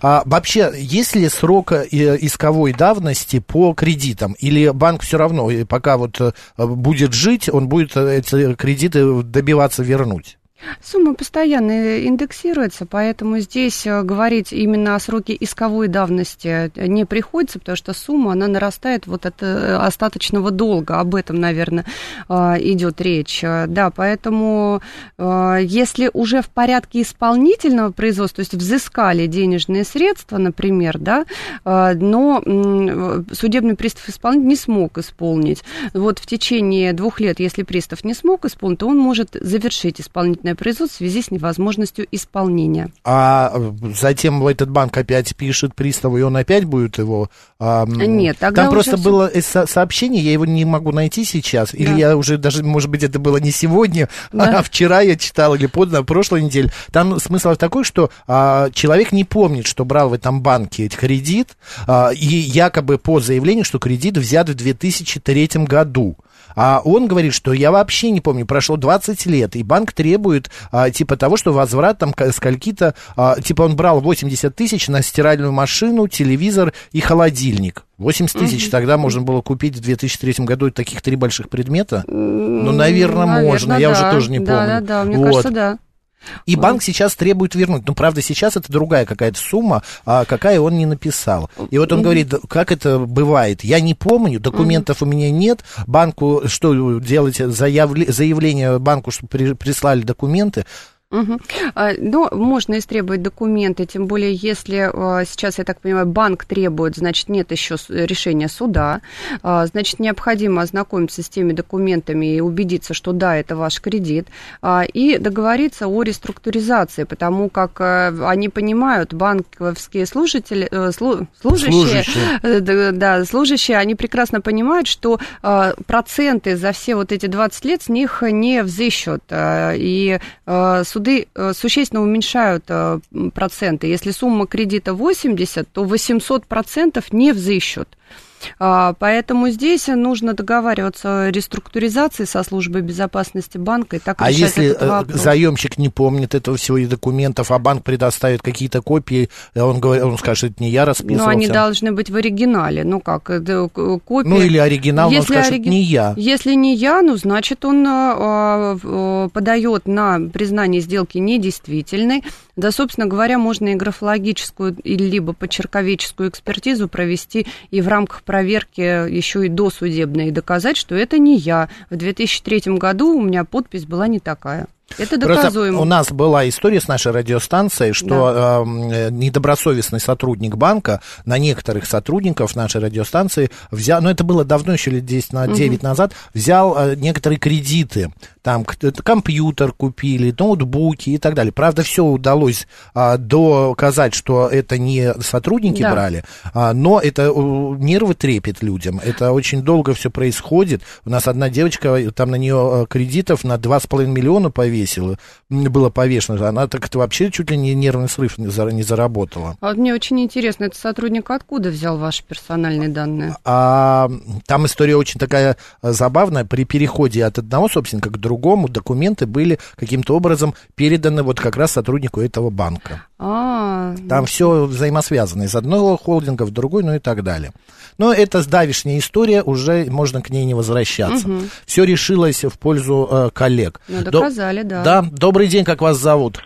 А, вообще, есть ли срок исковой давности по кредитам? Или банк все равно, пока вот будет жить, он будет эти кредиты добиваться вернуть? Сумма постоянно индексируется, поэтому здесь говорить именно о сроке исковой давности не приходится, потому что сумма, она нарастает вот от остаточного долга, об этом, наверное, идет речь. Да, поэтому если уже в порядке исполнительного производства, то есть взыскали денежные средства, например, да, но судебный пристав-исполнитель не смог исполнить, вот в течение двух лет, если пристав не смог исполнить, то он может завершить исполнительное производство в связи с невозможностью исполнения. А затем этот банк опять пишет приставу, и он опять будет его... А, нет, тогда там просто все... было сообщение, я его не могу найти сейчас, да. Или я уже даже, может быть, это было не сегодня, да. А вчера я читал, или под, на прошлой неделе. Там смысл такой, что а, человек не помнит, что брал в этом банке кредит, а, и якобы по заявлению, что кредит взят в две тысячи третьем году. А он говорит, что я вообще не помню, прошло двадцать лет, и банк требует а, типа того, что возврат там скольки-то, а, типа он брал восемьдесят тысяч на стиральную машину, телевизор и холодильник. восемьдесят тысяч тогда можно было купить в две тысячи третьем году таких три больших предмета? Ну, наверное, наверное можно, да. Я уже тоже не помню. Да, да, да, мне вот. Кажется, да. И банк сейчас требует вернуть. Ну, правда, сейчас это другая какая-то сумма, какая он не написал. И вот он говорит, как это бывает? Я не помню, документов у меня нет. Банку, что делать, заявление банку, что прислали документы. Угу. Но можно истребовать документы, тем более, если сейчас, я так понимаю, банк требует, значит, нет еще решения суда, значит, необходимо ознакомиться с теми документами и убедиться, что да, это ваш кредит, и договориться о реструктуризации, потому как они понимают, банковские служители, слу, служащие, служащие. Да, служащие, они прекрасно понимают, что проценты за все вот эти двадцать лет с них не взыщут, и суд Суды существенно уменьшают проценты. Если сумма кредита восемьдесят, то восемьсот процентов не взыщут. Поэтому здесь нужно договариваться о реструктуризации со службой безопасности банка и так решать этот вопрос. А если заемщик не помнит этого всего и документов, а банк предоставит какие-то копии, он, говорит, он скажет, это не я расписывался. Ну, они должны быть в оригинале. Ну, как, копии. Ну, или оригинал, если он скажет, оригин... не я. Если не я, ну, значит, он подает на признание сделки недействительной. Да, собственно говоря, можно и графологическую, либо почерковедческую экспертизу провести и в рамках проверки еще и досудебной и доказать, что это не я. В две тысячи третьем году у меня подпись была не такая. Это доказуемо. Просто у нас была история с нашей радиостанцией, что да. э, недобросовестный сотрудник банка на некоторых сотрудников нашей радиостанции взял, ну это было давно, еще лет десять-девять угу. назад, взял э, некоторые кредиты, там компьютер купили, ноутбуки и так далее. Правда, все удалось э, доказать, что это не сотрудники да. брали, э, но это э, нервы трепет людям, это очень долго все происходит. У нас одна девочка, там на нее кредитов на два с половиной миллиона повесила, было повешено, она так-то вообще чуть ли не нервный срыв не заработала. А вот мне очень интересно, этот сотрудник откуда взял ваши персональные данные? А, там история очень такая забавная. При переходе от одного собственника к другому документы были каким-то образом переданы вот как раз сотруднику этого банка. А-а-а. Там все взаимосвязано. Из одного холдинга в другой, ну и так далее. Но это давешняя история, уже можно к ней не возвращаться. Угу. Все решилось в пользу э, коллег. Ну, доказали, До... да. Да, добрый день, как вас зовут?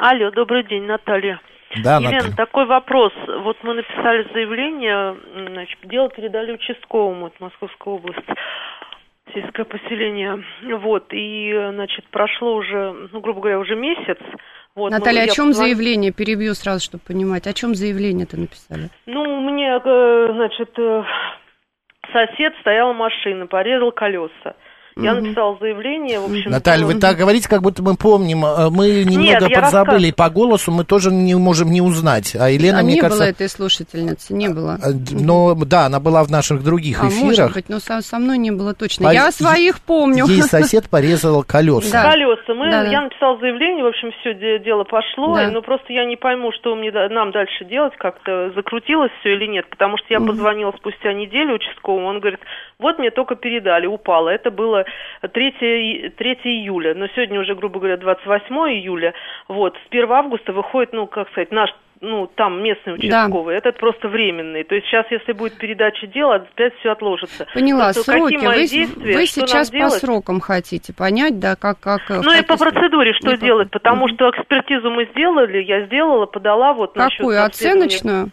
Алло, добрый день, Наталья. Да, Елена, Наталья. Такой вопрос. Вот мы написали заявление, значит, дело передали участковому от Московской области. Сельское поселение. Вот, и, значит, прошло уже, ну, грубо говоря, уже месяц. Вот, Наталья, мы, о чем позвонила... заявление? Перебью сразу, чтобы понимать. О чем заявление-то написали? Ну, мне, значит, сосед стояла машина, порезал колеса. Я написала заявление, в общем... Наталья, вы так говорите, как будто мы помним. Мы немного Нет, подзабыли, и по голосу мы тоже не можем не узнать. А Елена, а мне не кажется... Не было этой слушательницы, не было. Но, да, она была в наших других а эфирах. А может быть, но со, со мной не было точно. По... Я своих помню. Ей сосед порезал колеса. Да. Колеса. Мы, да, да. Я написала заявление, в общем, все дело пошло. Да. Но просто я не пойму, что мне, нам дальше делать, как-то закрутилось все или нет. Потому что я угу. позвонила спустя неделю участковому, он говорит, вот мне только передали, упало. Это было... третьего июля, но сегодня уже, грубо говоря, двадцать восьмого июля, вот, с первого августа выходит, ну, как сказать, наш, ну, там местный участковый, да. этот просто временный, то есть сейчас, если будет передача дела, опять все отложится. Поняла, то, сроки, вы, действия, вы сейчас по делать? Срокам хотите понять, да, как... как ну, и по процедуре, что не делать, по... потому что экспертизу мы сделали, я сделала, подала, вот... Какую, оценочную?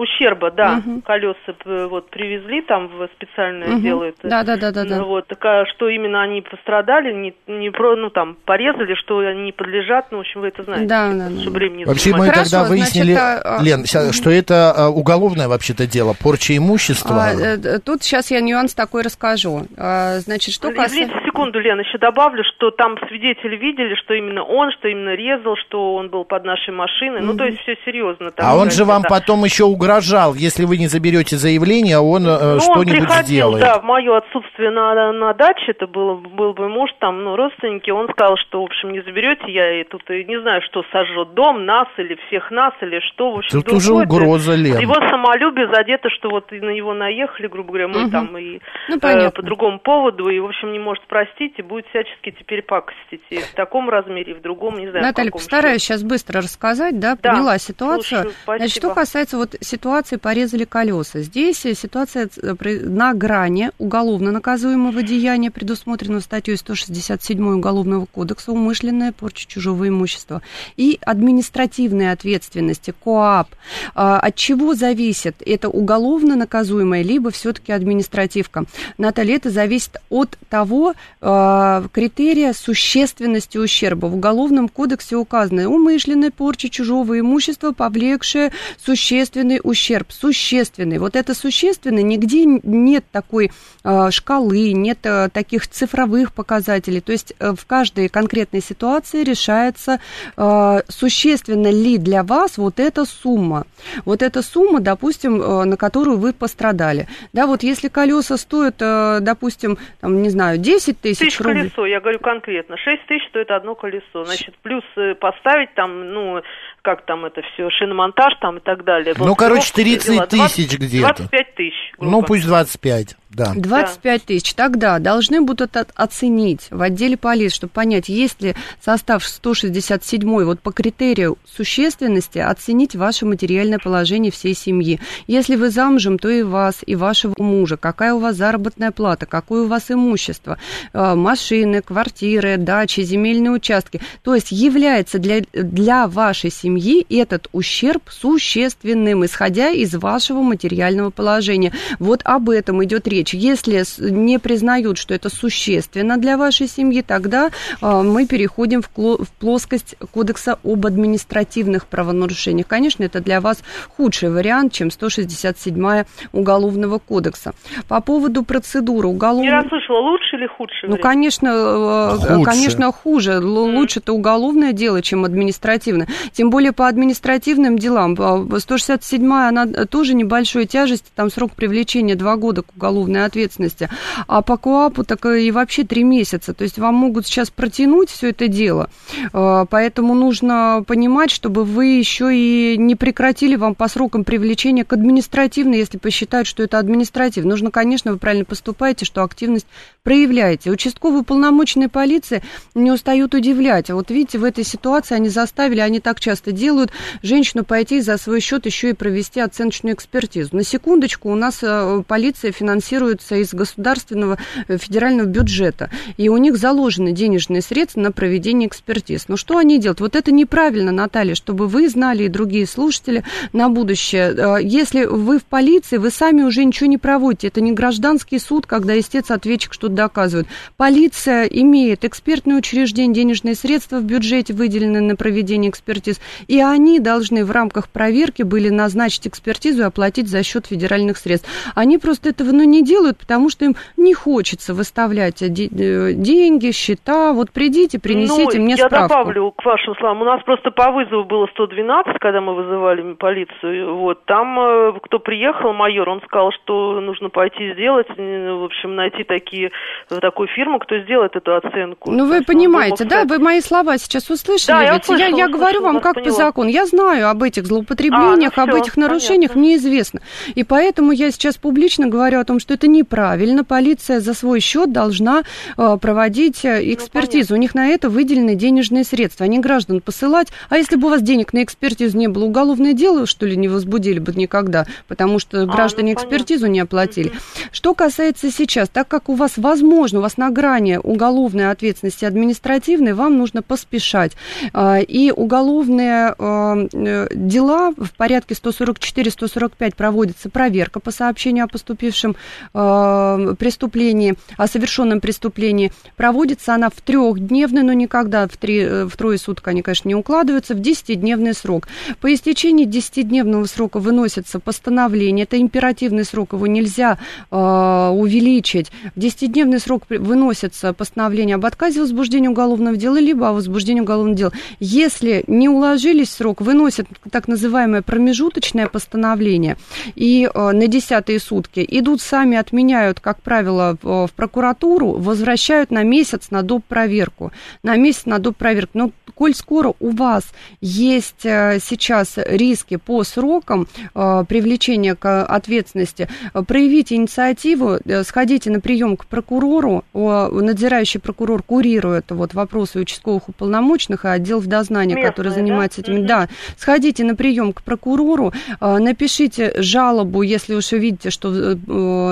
Ущерба, да, угу. колеса вот привезли, там в специальное угу. делают. Да, да, да, да, да. Вот, что именно они пострадали, не, не про, ну там порезали, что они не подлежат, ну в общем вы это знаете. Да, да, да. Времени вообще занимает. Мы Хорошо, тогда выяснили, значит, а... Лен, сейчас, что это уголовное вообще-то дело, порча имущества. А, тут сейчас я нюанс такой расскажу. А, значит, что касается... Извините, секунду, Лен, еще добавлю, что там свидетели видели, что именно он, что именно резал, что он был под нашей машиной, угу. ну то есть все серьезно. Там, а он же вам да. потом еще угрожал, если вы не заберете заявление, он ну, что-нибудь он сделает. Да, в мое отсутствие на, на даче, это было, был бы муж, там, ну, родственники, он сказал, что, в общем, не заберете, я и тут и не знаю, что сожжет дом, нас или всех нас, или что, в общем. Тут уже угроза, Лен. Его самолюбие задето, что вот на него наехали, грубо говоря, мы угу. там и ну, э, по другому поводу, и, в общем, не может простить, и будет всячески теперь пакостить. И в таком размере, и в другом, не знаю, Наталья, в каком, постараюсь что-то. Сейчас быстро рассказать, да, да. поняла ситуацию. Слушаю, значит, что касается вот ситуации порезали колеса. Здесь ситуация на грани уголовно наказуемого деяния, предусмотренного статьей сто шестьдесят семь Уголовного кодекса, умышленная порча чужого имущества, и административной ответственности, КОАП. От чего зависит? Это уголовно наказуемое, либо все-таки административка? Наталья, это зависит от того критерия существенности ущерба. В Уголовном кодексе указано умышленная порча чужого имущества, повлекшая существенность ущерб, существенный. Вот это существенный, нигде нет такой э, шкалы, нет э, таких цифровых показателей. То есть э, в каждой конкретной ситуации решается, э, существенно ли для вас вот эта сумма. Вот эта сумма, допустим, э, на которую вы пострадали. Да, вот если колеса стоят, э, допустим, там, не знаю, десять тысяч рублей. Колесо, я говорю конкретно, шесть тысяч стоит одно колесо. Значит, плюс поставить там, ну, как там это все, шиномонтаж там и так далее. Ну, вот, короче, тридцать тысяч где-то. двадцать пять тысяч. Группа. Ну, пусть двадцать пять. Да. двадцать пять тысяч. Тогда должны будут оценить в отделе полиции, чтобы понять, есть ли состав сто шестьдесят семь, вот по критерию существенности оценить ваше материальное положение всей семьи. Если вы замужем, то и вас, и вашего мужа. Какая у вас заработная плата, какое у вас имущество, машины, квартиры, дачи, земельные участки. То есть является для, для вашей семьи этот ущерб существенным, исходя из вашего материального положения. Вот об этом идет речь. речь. Если не признают, что это существенно для вашей семьи, тогда мы переходим в плоскость Кодекса об административных правонарушениях. Конечно, это для вас худший вариант, чем сто шестьдесят седьмая Уголовного кодекса. По поводу процедуры уголовного... Я расслышала, лучше или худший вариант? Ну, конечно, худше. Конечно, хуже. Лучше-то уголовное дело, чем административное. Тем более по административным делам. сто шестьдесят седьмая, она тоже небольшой тяжести, там срок привлечения два года к уголовной ответственности. А по КОАПу так и вообще три месяца. То есть вам могут сейчас протянуть все это дело. Поэтому нужно понимать, чтобы вы еще и не прекратили вам по срокам привлечения к административной, если посчитают, что это административно. Нужно, конечно, вы правильно поступаете, что активность проявляете. Участковые уполномоченные полиции не устают удивлять. А вот видите, в этой ситуации они заставили, они так часто делают, женщину пойти за свой счет еще и провести оценочную экспертизу. На секундочку, у нас полиция финансируется из государственного федерального бюджета, и у них заложены денежные средства на проведение экспертиз. Но что они делают? Вот это неправильно, Наталья, чтобы вы знали и другие слушатели на будущее. Если вы в полиции, вы сами уже ничего не проводите. Это не гражданский суд, когда истец-ответчик что-то доказывает. Полиция имеет экспертные учреждения, денежные средства в бюджете выделены на проведение экспертиз, и они должны в рамках проверки были назначить экспертизу и оплатить за счет федеральных средств. Они просто этого ну, не делают, потому что им не хочется выставлять де- деньги, счета. Вот придите, принесите ну, мне я справку. Я добавлю к вашим словам. У нас просто по вызову было сто двенадцать, когда мы вызывали полицию. Вот. Там кто приехал, майор, он сказал, что нужно пойти сделать, в общем, найти такие, такую фирму, кто сделает эту оценку. Ну, вы есть, понимаете, да? Вы мои слова сейчас услышали? Да, я, услышала, я, услышала, я говорю вам, как поняла. По закону. Я знаю об этих злоупотреблениях, а, ну, все, об этих нарушениях, понятно. Мне известно. И поэтому я сейчас публично говорю о том, что это неправильно. Полиция за свой счет должна э, проводить экспертизу. Ну, у них на это выделены денежные средства. Они граждан посылать. А если бы у вас денег на экспертизу не было, уголовное дело, что ли, не возбудили бы никогда? Потому что граждане а, ну, экспертизу понятно. Не оплатили. Mm-hmm. Что касается сейчас, так как у вас, возможно, у вас на грани уголовной ответственности административной, вам нужно поспешать. И уголовные дела в порядке сто сорок четыре - сто сорок пять проводится проверка по сообщению о поступившем преступлении, о совершенном преступлении. Проводится она в трехдневный, но никогда в, три, в трое суток они, конечно, не укладываются, в десятидневный срок. По истечении десятидневного срока выносится постановление. Это императивный срок, его нельзя увеличить. В десятидневный срок выносится постановление об отказе в возбуждении уголовного дела либо о возбуждении уголовного дела. Если не уложились в срок, выносят так называемое промежуточное постановление и э, на десятые сутки идут сами, отменяют, как правило, в, в прокуратуру, возвращают на месяц на доп. Проверку. На месяц на доп. Проверку. Но коль скоро у вас есть э, сейчас риски по срокам э, привлечения к ответственности, э, проявите инициативу, сходите на прием к прокурору, надзирающий прокурор курирует вот, вопросы участковых уполномоченных и отдел в дознании, местные, который занимается да? этим. Mm-hmm. Да, сходите на прием к прокурору, напишите жалобу, если уж увидите, что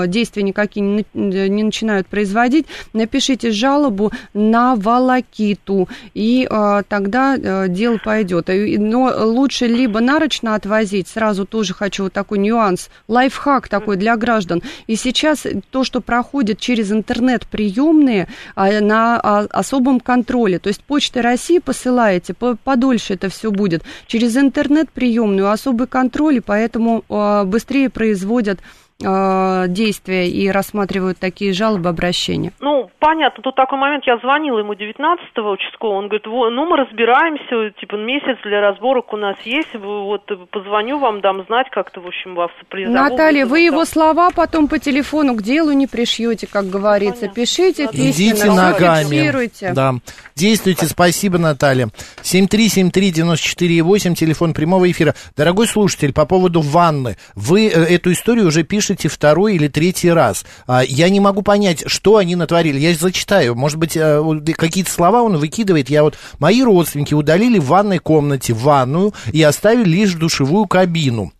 действия никакие не начинают производить, напишите жалобу на волокиту, и тогда дело пойдет. Но лучше либо нарочно отвозить, сразу тоже хочу вот такой нюанс, лайфхак такой для граждан. И сейчас то, что проходит через интернет-приемные на особом контроле, то есть Почтой России посылаете, подольше это все будет, через интернет-приемную особый контроль, и поэтому быстрее производят действия и рассматривают такие жалобы, обращения. Ну, понятно, тут такой момент, я звонила ему девятнадцатого участкового, он говорит, ну, мы разбираемся, типа, месяц для разборок у нас есть, вот, позвоню вам, дам знать, как-то, в общем, вас призову. Наталья, вы его слова потом по телефону к делу не пришьете, как говорится, ну, пишите, пишите, идите ногами, да, действуйте, спасибо, Наталья. семь три семь три девяносто четыре восемь, телефон прямого эфира. Дорогой слушатель, по поводу ванны, вы эту историю уже пишете второй или третий раз. Я не могу понять, что они натворили. Я зачитаю. Может быть, какие-то слова он выкидывает. Я вот... Мои родственники удалили в ванной комнате ванную и оставили лишь душевую кабину.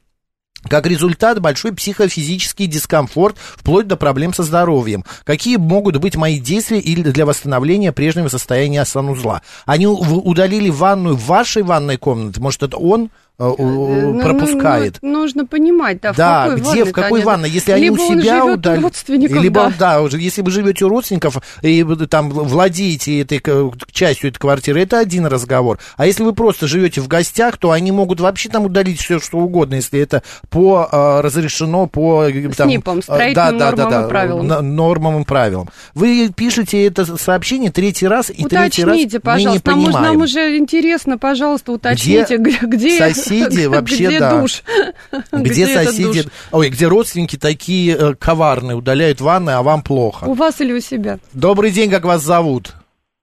Как результат, большой психофизический дискомфорт, вплоть до проблем со здоровьем. Какие могут быть мои действия для восстановления прежнего состояния санузла? Они удалили ванную в вашей ванной комнате? Может, это он... пропускает. Ну, ну, нужно понимать, да, в да, какой ванной. Да, где, в какой ванной. Если либо они у себя удали... Либо, да. да, если вы живете у родственников и там владеете этой частью этой квартиры, это один разговор. А если вы просто живете в гостях, то они могут вообще там удалить все, что угодно, если это по разрешено по... Там, СНИПам, строительным да, да, нормам да, да, и правилам. Нормам и правилам. Вы пишете это сообщение третий раз, и уточните, третий раз мы не пожалуйста, понимаем. Нам, нам уже интересно, пожалуйста, уточните, где... где... соседи вообще, где да. Душ? Где, где соседи, ой, где родственники такие э, коварные, удаляют ванны, а вам плохо. У вас или у себя? Добрый день, как вас зовут?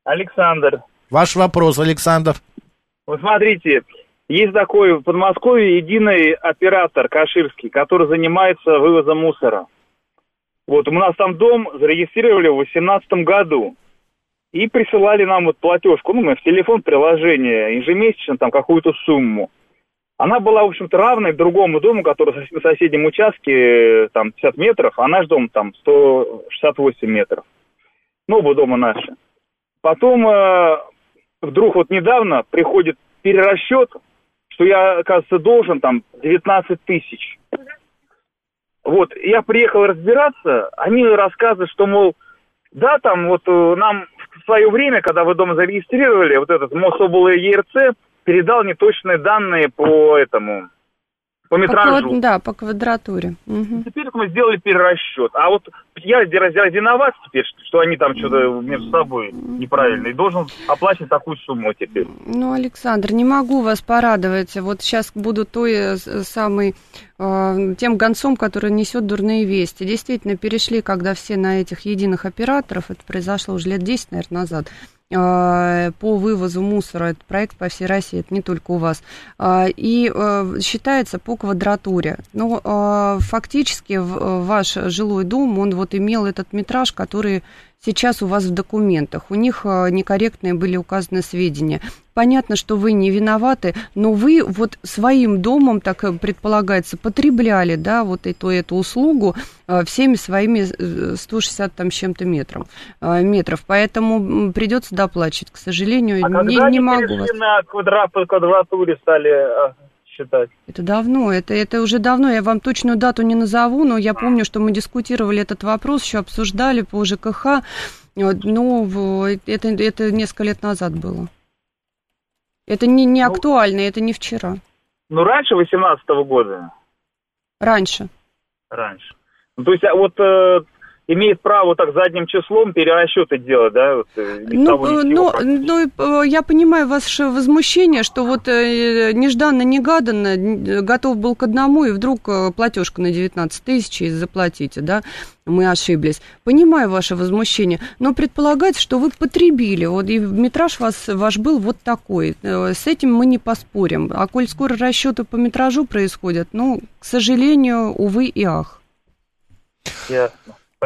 Александр. Ваш вопрос, Александр. Вы смотрите, есть такой в Подмосковье единый оператор каширский, который занимается вывозом мусора. Вот, у нас там дом зарегистрировали в восемнадцатом году. И присылали нам вот платежку, ну, мы в телефон приложение, ежемесячно там какую-то сумму. Она была, в общем-то, равной другому дому, который на соседнем участке, там, пятьдесят метров, а наш дом, там, сто шестьдесят восемь метров. Ну, оба дома наши. Потом э, вдруг вот недавно приходит перерасчет, что я, оказывается, должен, там, девятнадцать тысяч. Вот, я приехал разбираться, они рассказывают, что, мол, да, там, вот, нам в свое время, когда вы дом зарегистрировали, вот этот МОСОБЛЕЕРЦ, передал неточные данные по этому, по метражу. По, да, по квадратуре. Угу. Теперь мы сделали перерасчет. А вот я виноват теперь, что они там что-то между собой неправильно, и должен оплачивать такую сумму теперь. Ну, Александр, не могу вас порадовать. Вот сейчас буду той самой, э, тем гонцом, который несет дурные вести. Действительно, перешли, когда все на этих единых операторов, это произошло уже лет десять, наверное, назад, по вывозу мусора. Этот проект по всей России, это не только у вас. И считается по квадратуре. Но фактически ваш жилой дом, он вот имел этот метраж, который сейчас у вас в документах. У них некорректные были указаны сведения. Понятно, что вы не виноваты, но вы вот своим домом, так предполагается, потребляли, да, вот эту, эту услугу всеми своими сто шестьдесят там с чем-то метром, метров. Поэтому придется доплачивать, к сожалению. А не, когда не могу перешли вас... на квадрат, по квадратуре стали... считать. Это давно, это, это уже давно, я вам точную дату не назову, но я помню, что мы дискутировали этот вопрос, еще обсуждали по ЖКХ, но это, это несколько лет назад было. Это не, не актуально, это не вчера. Ну, раньше восемнадцатого года? Раньше. Раньше. Ну, то есть, вот... Э... имеет право так задним числом перерасчеты делать, да? Вот, ну, ну, ну, я понимаю ваше возмущение, что вот нежданно-негаданно готов был к одному, и вдруг платежку на девятнадцать тысяч и заплатите, да? Мы ошиблись. Понимаю ваше возмущение, но предполагать, что вы потребили, вот и метраж вас, ваш был вот такой. С этим мы не поспорим. А коль скоро расчеты по метражу происходят, ну, к сожалению, увы и ах. Ясно.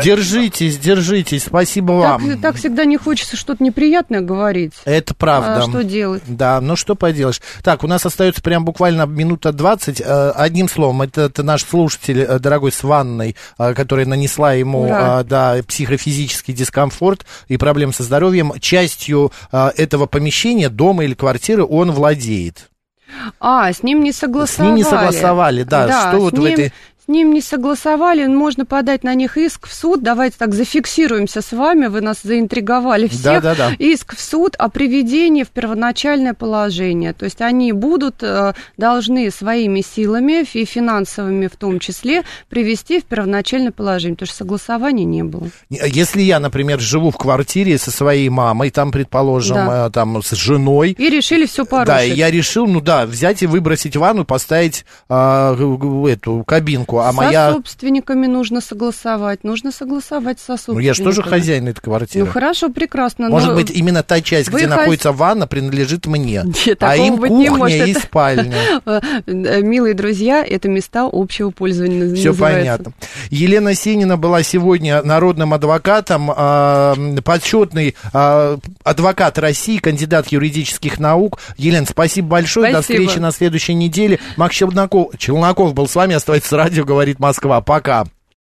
Держитесь, держитесь, спасибо вам. Так, так всегда не хочется что-то неприятное говорить. Это правда. А что делать? Да, ну что поделаешь. Так, у нас остается прям буквально минута двадцать. Одним словом, это, это наш слушатель, дорогой, с ванной, которая нанесла ему да. Да, психофизический дискомфорт и проблемы со здоровьем. Частью этого помещения, дома или квартиры, он владеет. А, с ним не согласовали. С ним не согласовали, да. да что вот ним... в этой... С ним не согласовали, можно подать на них иск в суд. Давайте так зафиксируемся с вами, вы нас заинтриговали всех. Да, да, да. Иск в суд о приведении в первоначальное положение. То есть они будут, должны своими силами, и финансовыми в том числе, привести в первоначальное положение, потому что согласования не было. Если я, например, живу в квартире со своей мамой, там, предположим, да. там с женой. И решили все порушить. Да, я решил, ну да, взять и выбросить ванну, поставить э, эту кабинку. А со моя... собственниками нужно согласовать. Нужно согласовать со собственниками. Ну, я же тоже хозяин этой квартиры. Ну, хорошо, прекрасно. Может но... быть, именно та часть, вы где хозя... находится ванна, принадлежит мне. Нет, а им кухня и это... спальня. Милые друзья, это места общего пользования. Все понятно. Елена Сенина была сегодня народным адвокатом, почетный адвокат России, кандидат юридических наук. Елена, спасибо большое. Спасибо. До встречи на следующей неделе. Макс Челноков был с вами. Оставайтесь с радио. Говорит Москва. Пока.